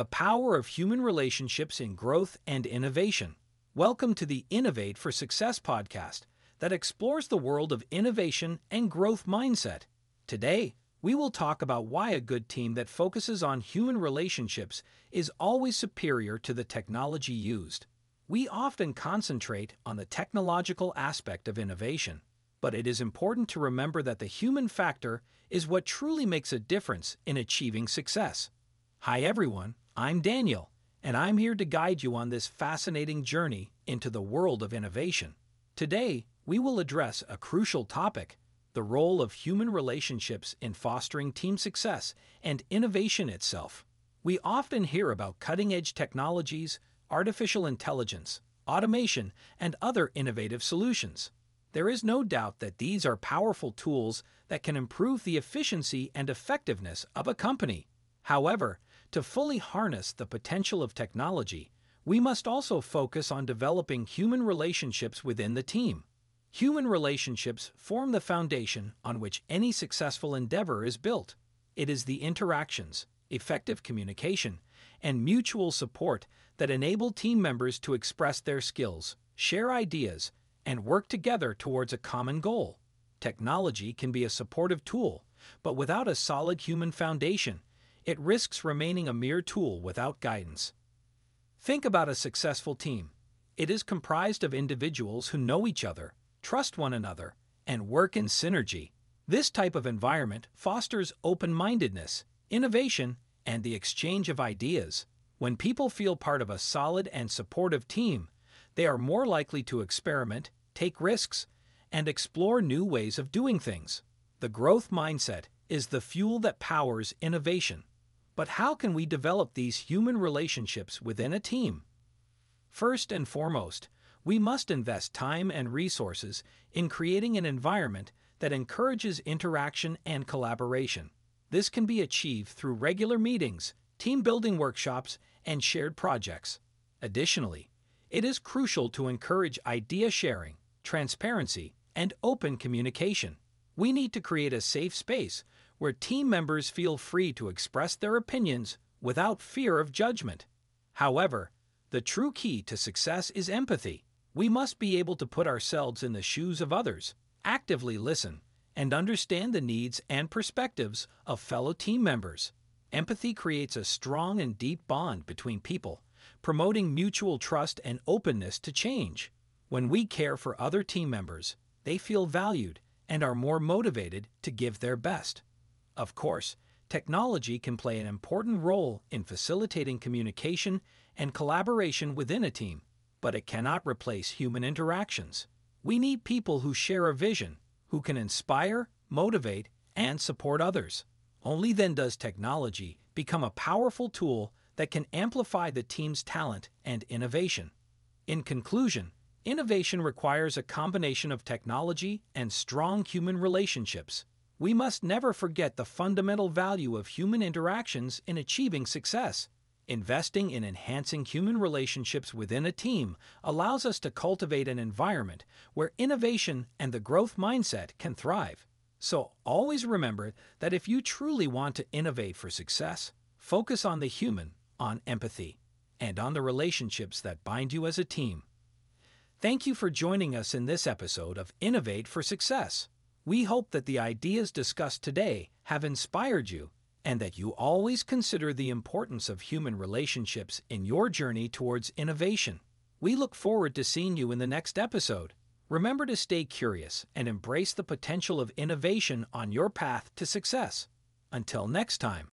the power of human relationships in growth and innovation. Welcome to the Innovate for Success podcast that explores the world of innovation and growth mindset. Today, we will talk about why a good team that focuses on human relationships is always superior to the technology used. We often concentrate on the technological aspect of innovation, but it is important to remember that the human factor is what truly makes a difference in achieving success. Hi everyone, I'm Daniel, and I'm here to guide you on this fascinating journey into the world of innovation. Today, we will address a crucial topic: the role of human relationships in fostering team success and innovation itself. We often hear about cutting-edge technologies, artificial intelligence, automation, and other innovative solutions. There is no doubt that these are powerful tools that can improve the efficiency and effectiveness of a company. However, to fully harness the potential of technology, we must also focus on developing human relationships within the team. Human relationships form the foundation on which any successful endeavor is built. It is the interactions, effective communication, and mutual support that enable team members to express their skills, share ideas, and work together towards a common goal. Technology can be a supportive tool, but without a solid human foundation, it risks remaining a mere tool without guidance. Think about a successful team. It is comprised of individuals who know each other, trust one another, and work in synergy. This type of environment fosters open-mindedness, innovation, and the exchange of ideas. When people feel part of a solid and supportive team, they are more likely to experiment, take risks, and explore new ways of doing things. The growth mindset is the fuel that powers innovation. But how can we develop these human relationships within a team? First and foremost, we must invest time and resources in creating an environment that encourages interaction and collaboration. This can be achieved through regular meetings, team-building workshops, and shared projects. Additionally, it is crucial to encourage idea sharing, transparency, and open communication. We need to create a safe space where team members feel free to express their opinions without fear of judgment. However, the true key to success is empathy. We must be able to put ourselves in the shoes of others, actively listen, and understand the needs and perspectives of fellow team members. Empathy creates a strong and deep bond between people, promoting mutual trust and openness to change. When we care for other team members, they feel valued and are more motivated to give their best. Of course, technology can play an important role in facilitating communication and collaboration within a team, but it cannot replace human interactions. We need people who share a vision, who can inspire, motivate, and support others. Only then does technology become a powerful tool that can amplify the team's talent and innovation. In conclusion, innovation requires a combination of technology and strong human relationships. We must never forget the fundamental value of human interactions in achieving success. Investing in enhancing human relationships within a team allows us to cultivate an environment where innovation and the growth mindset can thrive. So always remember that if you truly want to innovate for success, focus on the human, on empathy, and on the relationships that bind you as a team. Thank you for joining us in this episode of Innovate for Success. We hope that the ideas discussed today have inspired you, and that you always consider the importance of human relationships in your journey towards innovation. We look forward to seeing you in the next episode. Remember to stay curious and embrace the potential of innovation on your path to success. Until next time.